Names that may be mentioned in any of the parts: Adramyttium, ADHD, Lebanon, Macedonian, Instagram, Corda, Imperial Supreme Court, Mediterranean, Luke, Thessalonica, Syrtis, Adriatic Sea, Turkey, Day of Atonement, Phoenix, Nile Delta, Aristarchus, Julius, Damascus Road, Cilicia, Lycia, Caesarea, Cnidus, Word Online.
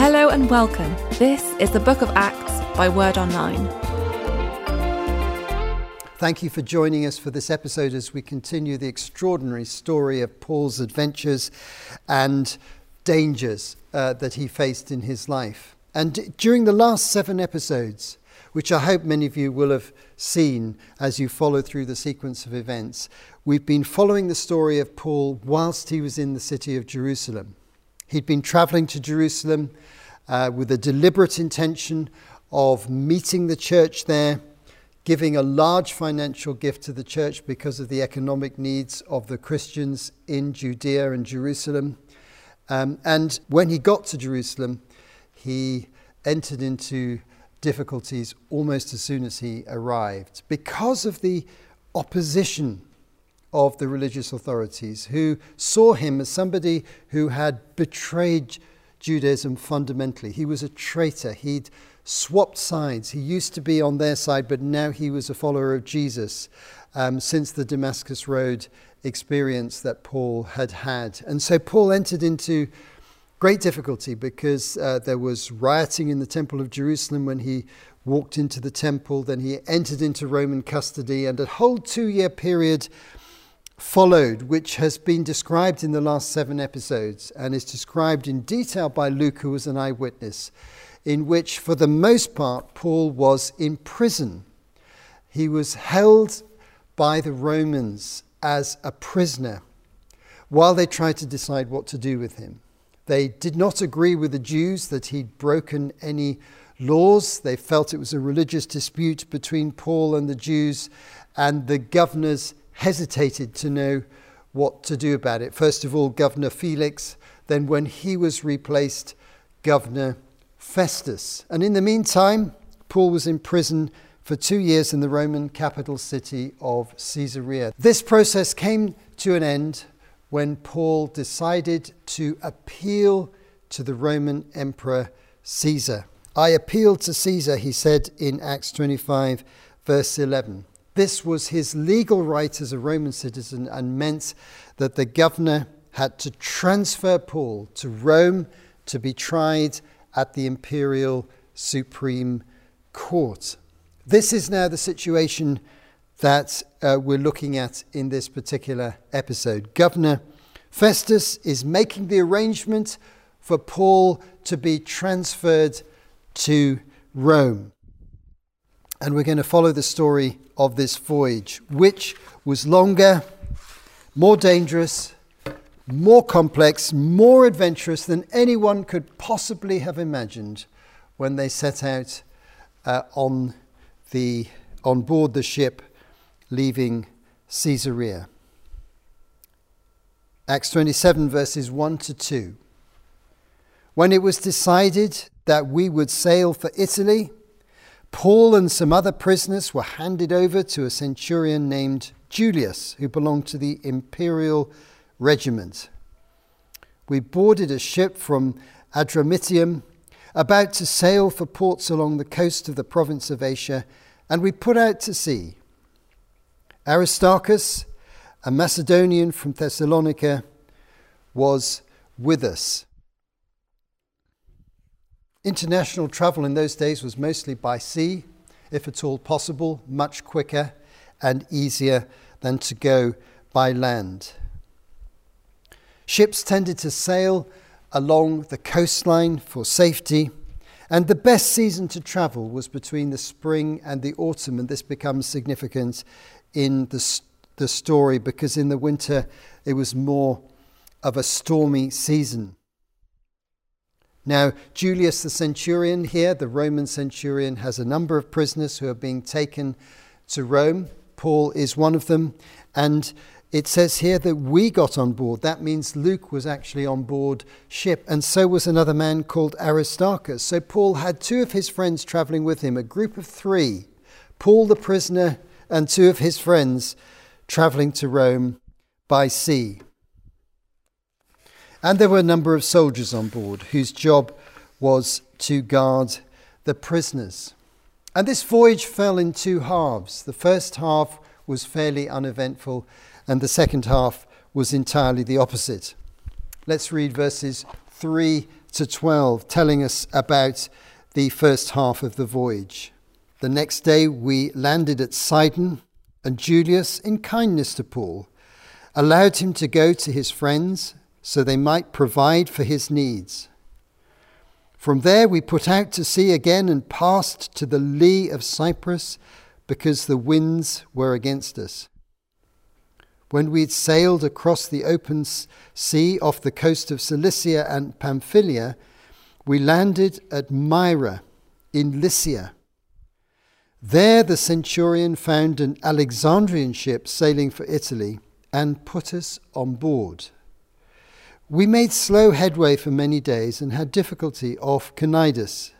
Hello and welcome. This is the Book of Acts by Word Online. Thank you for joining us for this episode as we continue the extraordinary story of Paul's adventures and dangers that he faced in his life. And during the last 7 episodes, which I hope many of you will have seen as you follow through the sequence of events, we've been following the story of Paul whilst he was in the city of Jerusalem. He'd been travelling to Jerusalem with a deliberate intention of meeting the church there, giving a large financial gift to the church because of the economic needs of the Christians in Judea and Jerusalem. And when he got to Jerusalem, he entered into difficulties almost as soon as he arrived because of the opposition of the religious authorities, who saw him as somebody who had betrayed Judaism fundamentally. He was a traitor. He'd swapped sides. He used to be on their side, but now he was a follower of Jesus since the Damascus Road experience that Paul had had. And so Paul entered into great difficulty because there was rioting in the Temple of Jerusalem when he walked into the temple. Then he entered into Roman custody, and a whole 2-year period followed, which has been described in the last 7 episodes and is described in detail by Luke, who was an eyewitness, in which for the most part Paul was in prison. He was held by the Romans as a prisoner while they tried to decide what to do with him. They did not agree with the Jews that he'd broken any laws. They felt it was a religious dispute between Paul and the Jews, and the governors hesitated to know what to do about it. First of all, Governor Felix, then when he was replaced, Governor Festus. And in the meantime, Paul was in prison for 2 years in the Roman capital city of Caesarea. This process came to an end when Paul decided to appeal to the Roman Emperor Caesar. I appealed to Caesar, he said in Acts 25, verse 11. This was his legal right as a Roman citizen and meant that the governor had to transfer Paul to Rome to be tried at the Imperial Supreme Court. This is now the situation that we're looking at in this particular episode. Governor Festus is making the arrangement for Paul to be transferred to Rome. And we're going to follow the story of this voyage, which was longer, more dangerous, more complex, more adventurous than anyone could possibly have imagined when they set out on board the ship leaving Caesarea. Acts 27 verses 1 to 2. When it was decided that we would sail for Italy, Paul and some other prisoners were handed over to a centurion named Julius, who belonged to the Imperial Regiment. We boarded a ship from Adramyttium, about to sail for ports along the coast of the province of Asia, and we put out to sea. Aristarchus, a Macedonian from Thessalonica, was with us. International travel in those days was mostly by sea, if at all possible, much quicker and easier than to go by land. Ships tended to sail along the coastline for safety, and the best season to travel was between the spring and the autumn, and this becomes significant in the story because in the winter it was more of a stormy season. Now Julius the centurion here, the Roman centurion, has a number of prisoners who are being taken to Rome. Paul is one of them, and it says here that we got on board. That means Luke was actually on board ship, and so was another man called Aristarchus. So Paul had 2 of his friends travelling with him, a group of 3, Paul the prisoner and 2 of his friends travelling to Rome by sea. And there were a number of soldiers on board whose job was to guard the prisoners. And this voyage fell in 2 halves. The first half was fairly uneventful, and the second half was entirely the opposite. Let's read verses 3 to 12, telling us about the first half of the voyage. The next day we landed at Sidon, and Julius, in kindness to Paul, allowed him to go to his friends so they might provide for his needs. From there we put out to sea again and passed to the lee of Cyprus because the winds were against us. When we had sailed across the open sea off the coast of Cilicia and Pamphylia, we landed at Myra in Lycia. There the centurion found an Alexandrian ship sailing for Italy and put us on board. We made slow headway for many days and had difficulty off Cnidus.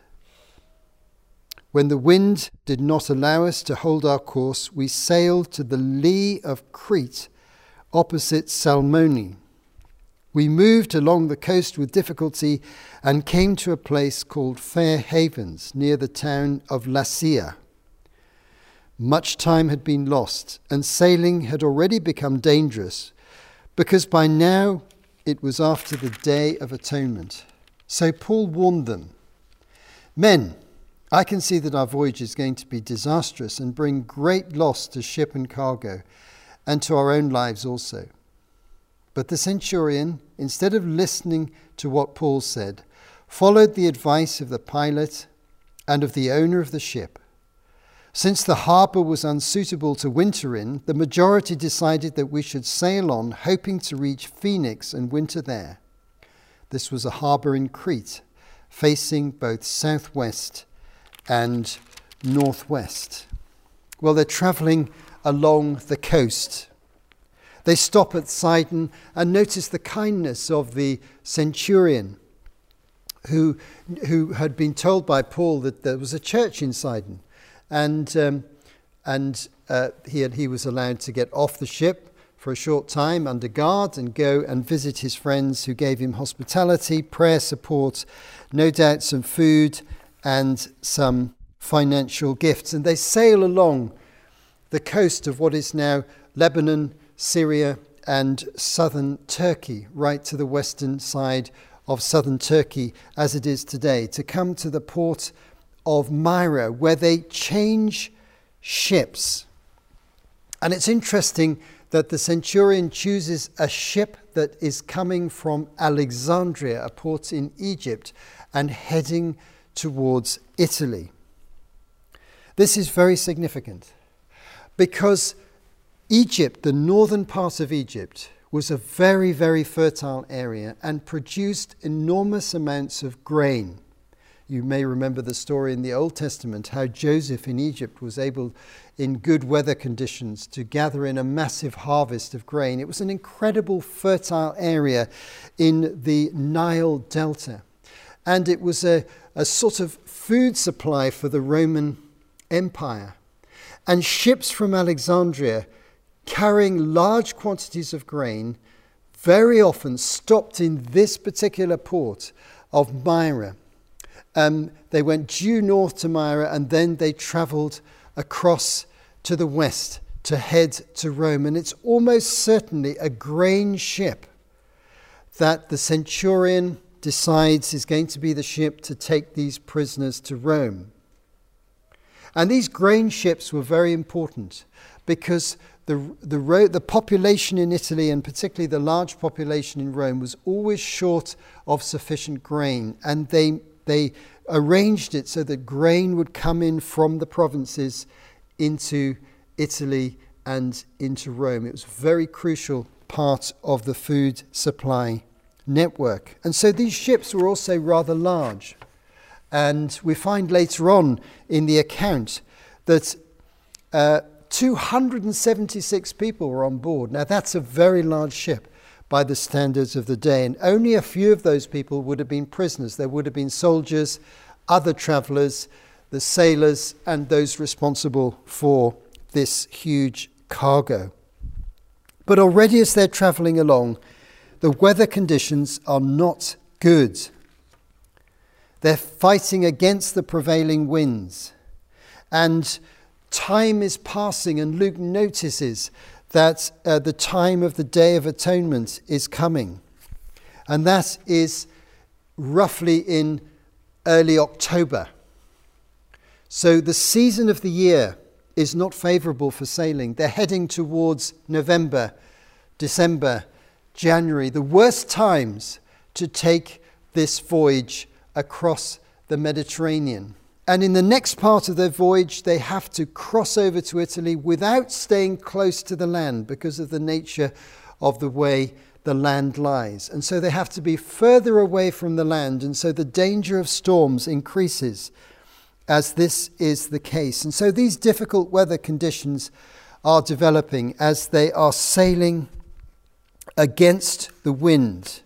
When the wind did not allow us to hold our course, we sailed to the lee of Crete, opposite Salmone. We moved along the coast with difficulty and came to a place called Fair Havens, near the town of Lasea. Much time had been lost, and sailing had already become dangerous, because by now it was after the Day of Atonement. So Paul warned them, "Men, I can see that our voyage is going to be disastrous and bring great loss to ship and cargo, and to our own lives also." But the centurion, instead of listening to what Paul said, followed the advice of the pilot and of the owner of the ship. Since the harbour was unsuitable to winter in, the majority decided that we should sail on, hoping to reach Phoenix and winter there. This was a harbour in Crete, facing both southwest and northwest. Well, they're travelling along the coast. They stop at Sidon and notice the kindness of the centurion who had been told by Paul that there was a church in Sidon. And he was allowed to get off the ship for a short time under guard and go and visit his friends who gave him hospitality, prayer support, no doubt some food and some financial gifts. And they sail along the coast of what is now Lebanon, Syria and southern Turkey, right to the western side of southern Turkey as it is today, to come to the port of Myra, where they change ships. And it's interesting that the centurion chooses a ship that is coming from Alexandria, a port in Egypt, and heading towards Italy. This is very significant because Egypt, the northern part of Egypt, was a very, very fertile area and produced enormous amounts of grain. You may remember the story in the Old Testament, how Joseph in Egypt was able, in good weather conditions, to gather in a massive harvest of grain. It was an incredible fertile area in the Nile Delta. And it was a sort of food supply for the Roman Empire. And ships from Alexandria, carrying large quantities of grain, very often stopped in this particular port of Myra. They went due north to Myra and then they travelled across to the west to head to Rome. And it's almost certainly a grain ship that the centurion decides is going to be the ship to take these prisoners to Rome. And these grain ships were very important because the population in Italy, and particularly the large population in Rome, was always short of sufficient grain, and they arranged it so that grain would come in from the provinces into Italy and into Rome. It was a very crucial part of the food supply network. And so these ships were also rather large. And we find later on in the account that 276 people were on board. Now that's a very large ship by the standards of the day, and only a few of those people would have been prisoners. There would have been soldiers, other travellers, the sailors, and those responsible for this huge cargo. But already as they're travelling along, the weather conditions are not good. They're fighting against the prevailing winds, and time is passing, and Luke notices that the time of the Day of Atonement is coming. And that is roughly in early October. So the season of the year is not favourable for sailing. They're heading towards November, December, January, the worst times to take this voyage across the Mediterranean. And in the next part of their voyage, they have to cross over to Italy without staying close to the land because of the nature of the way the land lies. And so they have to be further away from the land. And so the danger of storms increases as this is the case. And so these difficult weather conditions are developing as they are sailing against the wind.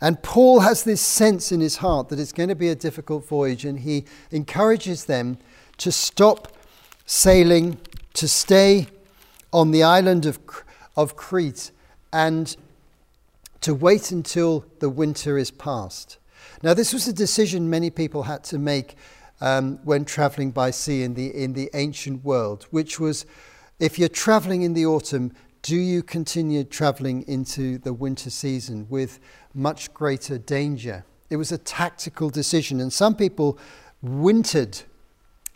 And Paul has this sense in his heart that it's going to be a difficult voyage, and he encourages them to stop sailing, to stay on the island of Crete, and to wait until the winter is past. Now, this was a decision many people had to make when travelling by sea in the ancient world, which was, if you're travelling in the autumn, do you continue travelling into the winter season with much greater danger? It was a tactical decision, and some people wintered,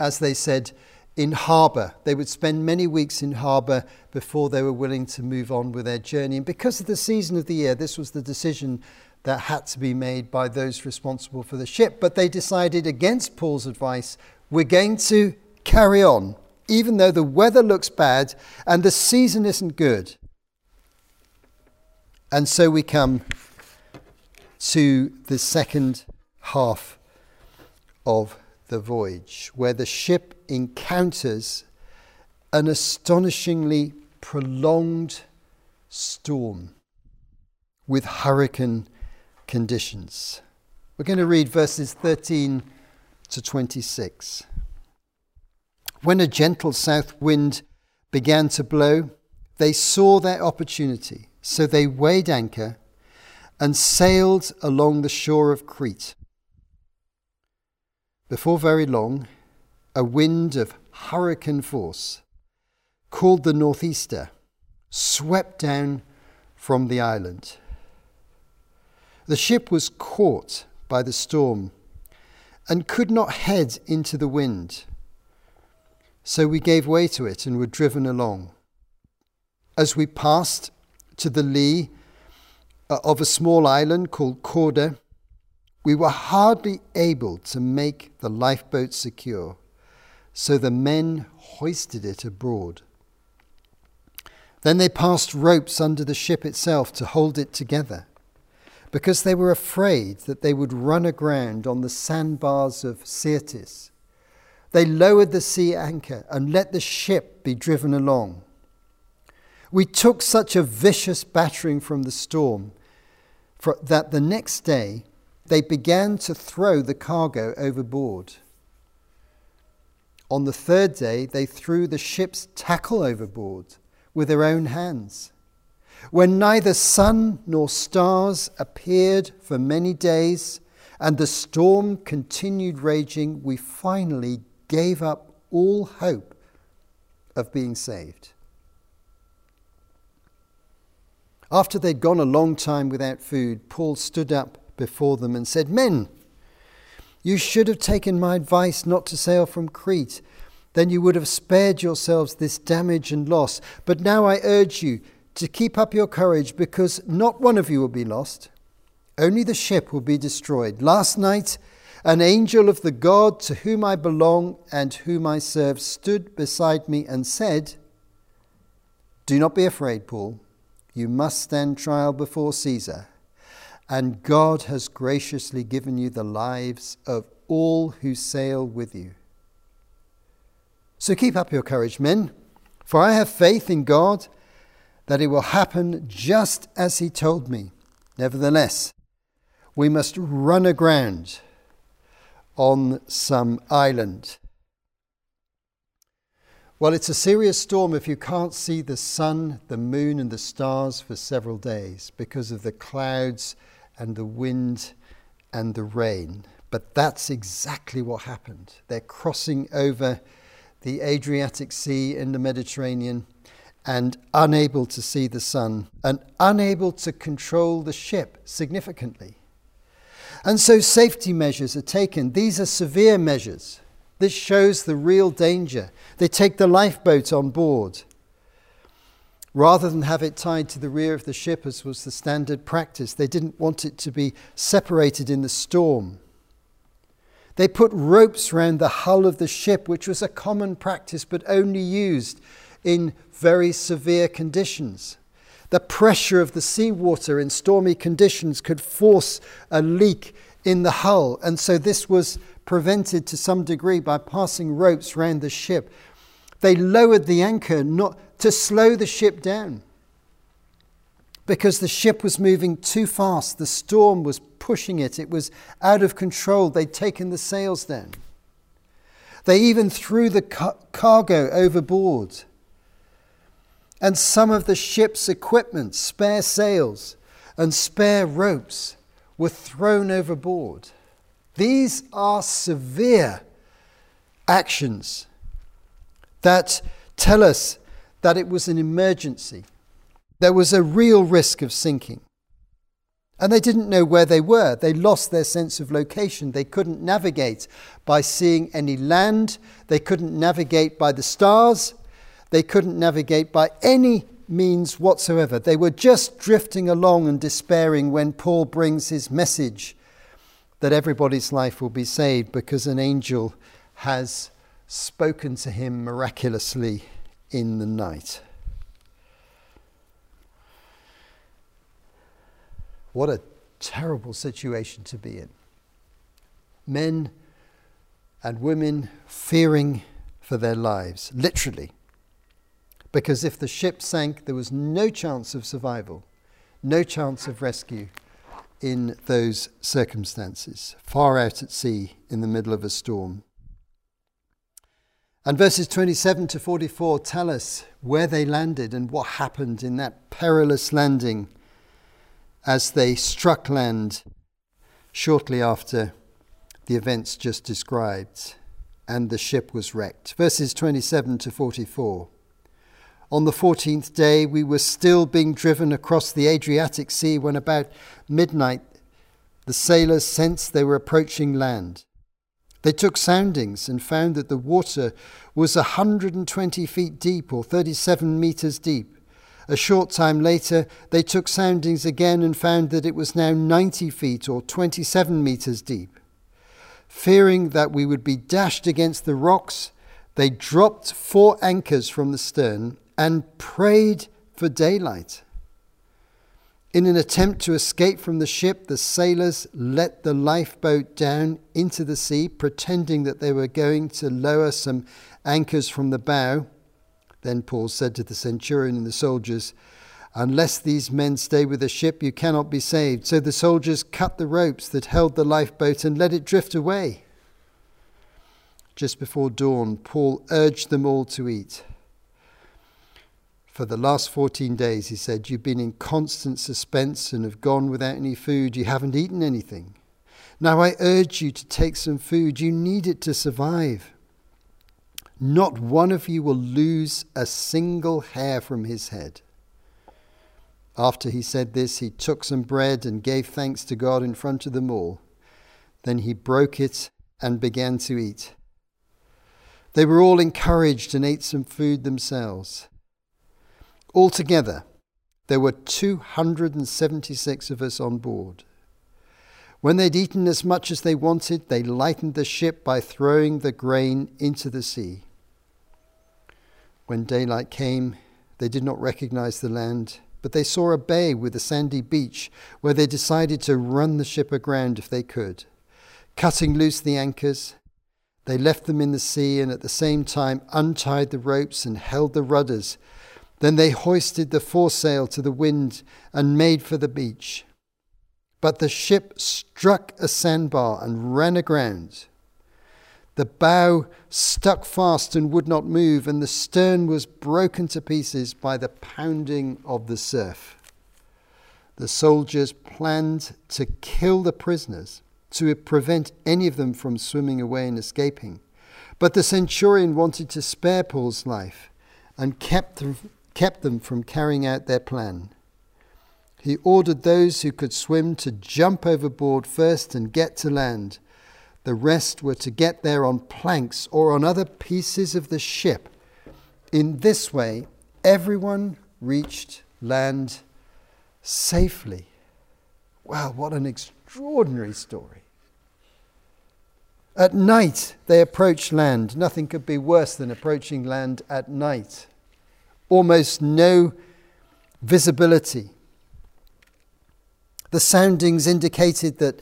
as they said, in harbour. They would spend many weeks in harbour before they were willing to move on with their journey. And because of the season of the year, this was the decision that had to be made by those responsible for the ship. But they decided against Paul's advice, we're going to carry on. Even though the weather looks bad and the season isn't good. And so we come to the second half of the voyage, where the ship encounters an astonishingly prolonged storm with hurricane conditions. We're going to read verses 13 to 26. When a gentle south wind began to blow, they saw their opportunity, so they weighed anchor and sailed along the shore of Crete. Before very long, a wind of hurricane force, called the northeaster, swept down from the island. The ship was caught by the storm and could not head into the wind. So we gave way to it and were driven along. As we passed to the lee of a small island called Corda, we were hardly able to make the lifeboat secure, so the men hoisted it aboard. Then they passed ropes under the ship itself to hold it together, because they were afraid that they would run aground on the sandbars of Syrtis. They lowered the sea anchor and let the ship be driven along. We took such a vicious battering from the storm that the next day they began to throw the cargo overboard. On the third day, they threw the ship's tackle overboard with their own hands. When neither sun nor stars appeared for many days and the storm continued raging, we finally gave up all hope of being saved. After they'd gone a long time without food, Paul stood up before them and said, "Men, you should have taken my advice not to sail from Crete. Then you would have spared yourselves this damage and loss. But now I urge you to keep up your courage, because not one of you will be lost. Only the ship will be destroyed. Last night, an angel of the God to whom I belong and whom I serve stood beside me and said, 'Do not be afraid, Paul. You must stand trial before Caesar, and God has graciously given you the lives of all who sail with you. So keep up your courage, men, for I have faith in God that it will happen just as he told me. Nevertheless, we must run aground on some island.'" Well, it's a serious storm if you can't see the sun, the moon and the stars for several days because of the clouds and the wind and the rain. But that's exactly what happened. They're crossing over the Adriatic Sea in the Mediterranean and unable to see the sun and unable to control the ship significantly. And so safety measures are taken. These are severe measures. This shows the real danger. They take the lifeboat on board. Rather than have it tied to the rear of the ship, as was the standard practice, they didn't want it to be separated in the storm. They put ropes round the hull of the ship, which was a common practice, but only used in very severe conditions. The pressure of the seawater in stormy conditions could force a leak in the hull, and so this was prevented to some degree by passing ropes round the ship. They lowered the anchor not to slow the ship down, because the ship was moving too fast. The storm was pushing it. It was out of control. They'd taken the sails down. They even threw the cargo overboard. And some of the ship's equipment, spare sails and spare ropes, were thrown overboard. These are severe actions that tell us that it was an emergency. There was a real risk of sinking. And they didn't know where they were. They lost their sense of location. They couldn't navigate by seeing any land. They couldn't navigate by the stars. They couldn't navigate by any means whatsoever. They were just drifting along and despairing when Paul brings his message that everybody's life will be saved because an angel has spoken to him miraculously in the night. What a terrible situation to be in. Men and women fearing for their lives, literally. Because if the ship sank, there was no chance of survival, no chance of rescue in those circumstances, far out at sea in the middle of a storm. And verses 27 to 44 tell us where they landed and what happened in that perilous landing as they struck land shortly after the events just described, and the ship was wrecked. Verses 27 to 44. On the 14th day, we were still being driven across the Adriatic Sea when about midnight, the sailors sensed they were approaching land. They took soundings and found that the water was 120 feet deep or 37 meters deep. A short time later, they took soundings again and found that it was now 90 feet or 27 meters deep. Fearing that we would be dashed against the rocks, they dropped 4 anchors from the stern and prayed for daylight. In an attempt to escape from the ship, the sailors let the lifeboat down into the sea, pretending that they were going to lower some anchors from the bow. Then Paul said to the centurion and the soldiers, "Unless these men stay with the ship, you cannot be saved." So the soldiers cut the ropes that held the lifeboat and let it drift away. Just before dawn, Paul urged them all to eat. For the last 14 days, he said, you've been in constant suspense and have gone without any food. You haven't eaten anything. Now I urge you to take some food. You need it to survive. Not one of you will lose a single hair from his head. After he said this, he took some bread and gave thanks to God in front of them all. Then he broke it and began to eat. They were all encouraged and ate some food themselves. Altogether, there were 276 of us on board. When they'd eaten as much as they wanted, they lightened the ship by throwing the grain into the sea. When daylight came, they did not recognize the land, but they saw a bay with a sandy beach where they decided to run the ship aground if they could. Cutting loose the anchors, they left them in the sea and at the same time untied the ropes and held the rudders. Then they hoisted the foresail to the wind and made for the beach. But the ship struck a sandbar and ran aground. The bow stuck fast and would not move, and the stern was broken to pieces by the pounding of the surf. The soldiers planned to kill the prisoners to prevent any of them from swimming away and escaping. But the centurion wanted to spare Paul's life and kept them from carrying out their plan. He ordered those who could swim to jump overboard first and get to land. The rest were to get there on planks or on other pieces of the ship. In this way, everyone reached land safely. Wow, what an extraordinary story. At night, they approached land. Nothing could be worse than approaching land at night. Almost no visibility. The soundings indicated that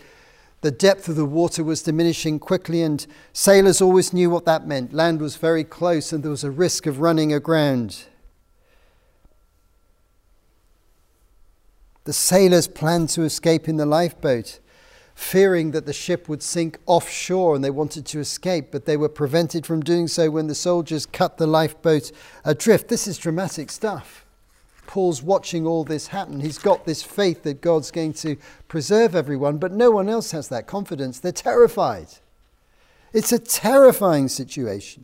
the depth of the water was diminishing quickly, and sailors always knew what that meant. Land was very close, and there was a risk of running aground. The sailors planned to escape in the lifeboat, fearing that the ship would sink offshore, and they wanted to escape, but they were prevented from doing so when the soldiers cut the lifeboat adrift. This is dramatic stuff. Paul's watching all this happen. He's got this faith that God's going to preserve everyone, but no one else has that confidence. They're terrified. It's a terrifying situation.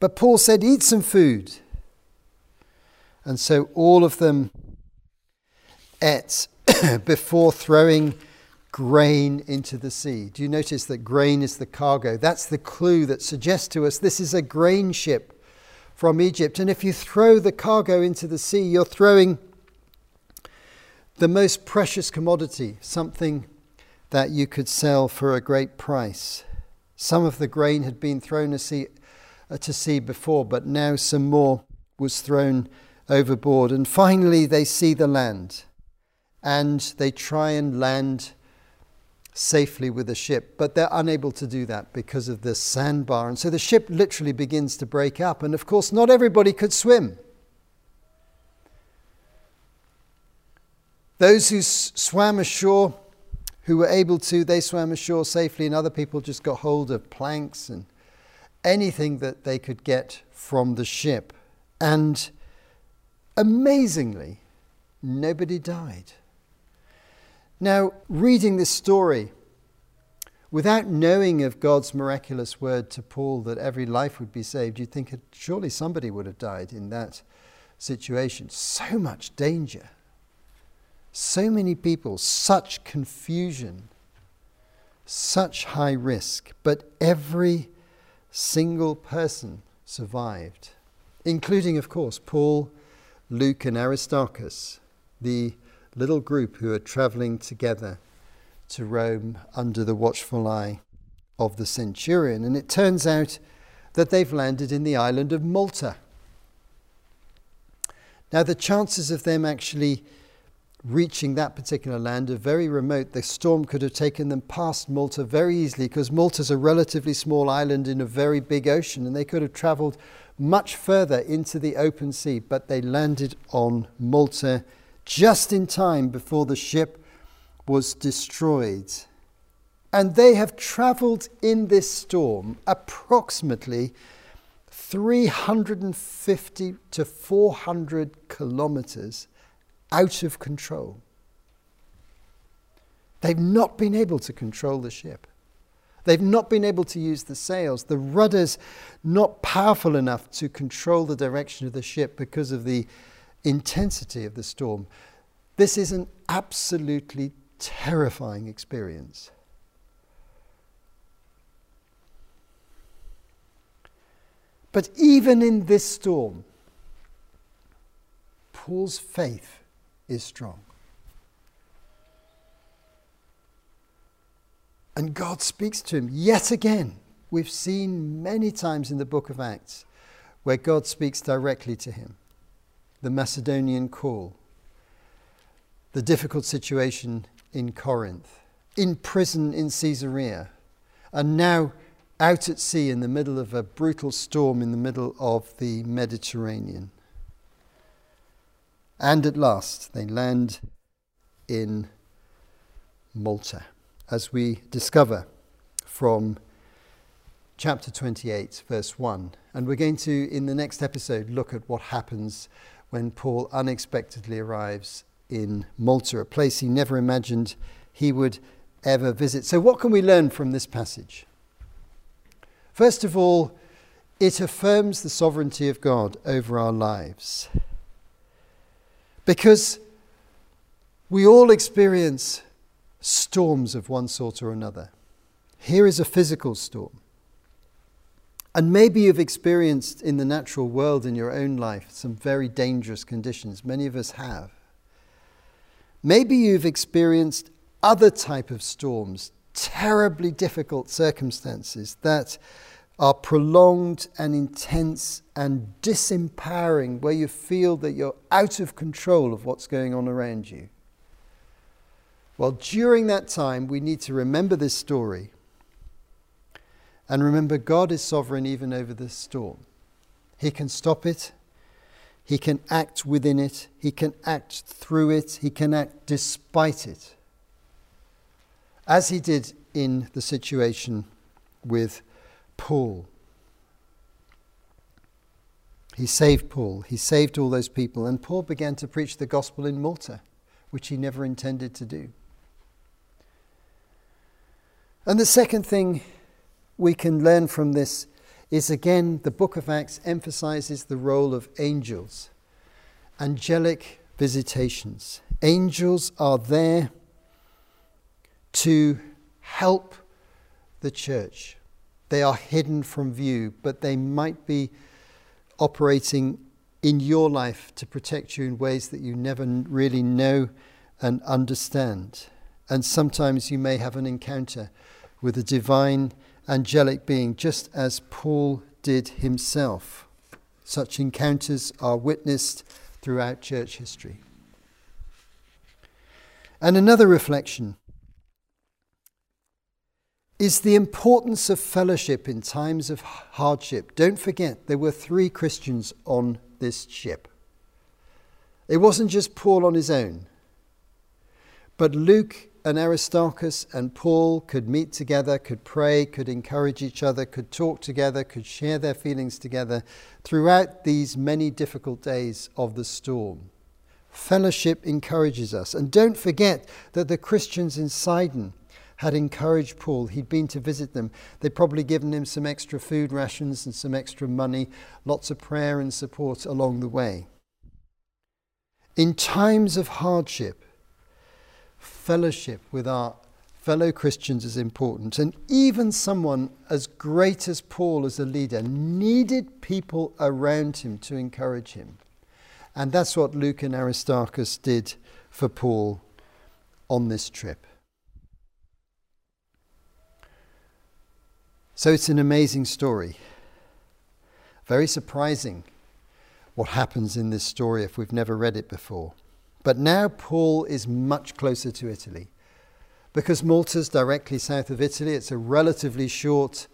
But Paul said, eat some food. And so all of them ate before throwing grain into the sea. Do you notice that grain is the cargo? That's the clue that suggests to us this is a grain ship from Egypt. And if you throw the cargo into the sea, you're throwing the most precious commodity, something that you could sell for a great price. Some of the grain had been thrown to sea before, but now some more was thrown overboard. And finally, they see the land, and they try and land safely with the ship, but they're unable to do that because of the sandbar. And so the ship literally begins to break up. And of course, not everybody could swim. Those who swam ashore, who were able to, they swam ashore safely, and other people just got hold of planks and anything that they could get from the ship. And amazingly, nobody died. Now, reading this story, without knowing of God's miraculous word to Paul that every life would be saved, you'd think surely somebody would have died in that situation. So much danger, so many people, such confusion, such high risk. But every single person survived, including, of course, Paul, Luke, and Aristarchus, the little group who are travelling together to Rome under the watchful eye of the centurion. And it turns out that they've landed in the island of Malta. Now, the chances of them actually reaching that particular land are very remote. The storm could have taken them past Malta very easily, because Malta's a relatively small island in a very big ocean, and they could have travelled much further into the open sea, but they landed on Malta just in time before the ship was destroyed. And they have travelled in this storm approximately 350 to 400 kilometres out of control. They've not been able to control the ship. They've not been able to use the sails. The rudder's not powerful enough to control the direction of the ship because of the intensity of the storm. This is an absolutely terrifying experience. But even in this storm, Paul's faith is strong. And God speaks to him yet again. We've seen many times in the book of Acts where God speaks directly to him. The Macedonian call, the difficult situation in Corinth, in prison in Caesarea, and now out at sea in the middle of a brutal storm in the middle of the Mediterranean. And at last, they land in Malta, as we discover from chapter 28, verse 1. And we're going to, in the next episode, look at what happens when Paul unexpectedly arrives in Malta, a place he never imagined he would ever visit. So what can we learn from this passage? First of all, it affirms the sovereignty of God over our lives. Because we all experience storms of one sort or another. Here is a physical storm. And maybe you've experienced in the natural world in your own life some very dangerous conditions. Many of us have. Maybe you've experienced other type of storms, terribly difficult circumstances that are prolonged and intense and disempowering, where you feel that you're out of control of what's going on around you. Well, during that time, we need to remember this story and remember God is sovereign even over this storm. He can stop it. He can act within it. He can act through it. He can act despite it. As he did in the situation with Paul. He saved Paul. He saved all those people. And Paul began to preach the gospel in Malta, which he never intended to do. And the second thing we can learn from this is, again, the book of Acts emphasizes the role of angels, angelic visitations. Angels are there to help the church. They are hidden from view, but they might be operating in your life to protect you in ways that you never really know and understand. And sometimes you may have an encounter with a divine angelic being, just as Paul did himself. Such encounters are witnessed throughout church history. And another reflection is the importance of fellowship in times of hardship. Don't forget, there were 3 Christians on this ship. It wasn't just Paul on his own, but Luke and Aristarchus and Paul could meet together, could pray, could encourage each other, could talk together, could share their feelings together throughout these many difficult days of the storm. Fellowship encourages us. And don't forget that the Christians in Sidon had encouraged Paul. He'd been to visit them. They'd probably given him some extra food rations and some extra money, lots of prayer and support along the way. In times of hardship, fellowship with our fellow Christians is important. And even someone as great as Paul as a leader needed people around him to encourage him. And that's what Luke and Aristarchus did for Paul on this trip. So it's an amazing story. Very surprising what happens in this story if we've never read it before. But now Paul is much closer to Italy. Because Malta's directly south of Italy, it's a relatively short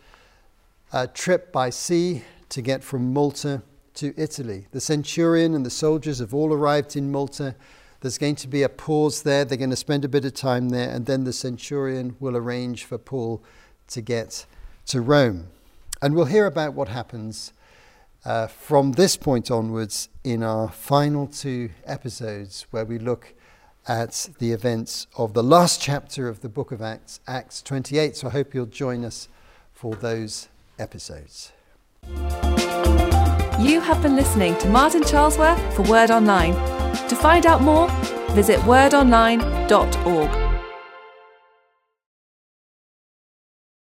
trip by sea to get from Malta to Italy. The centurion and the soldiers have all arrived in Malta. There's going to be a pause there. They're going to spend a bit of time there, and then the centurion will arrange for Paul to get to Rome. And we'll hear about what happens from this point onwards in our final 2 episodes, where we look at the events of the last chapter of the book of Acts, Acts 28. So I hope you'll join us for those episodes. You have been listening to Martin Charlesworth for Word Online. To find out more, visit wordonline.org.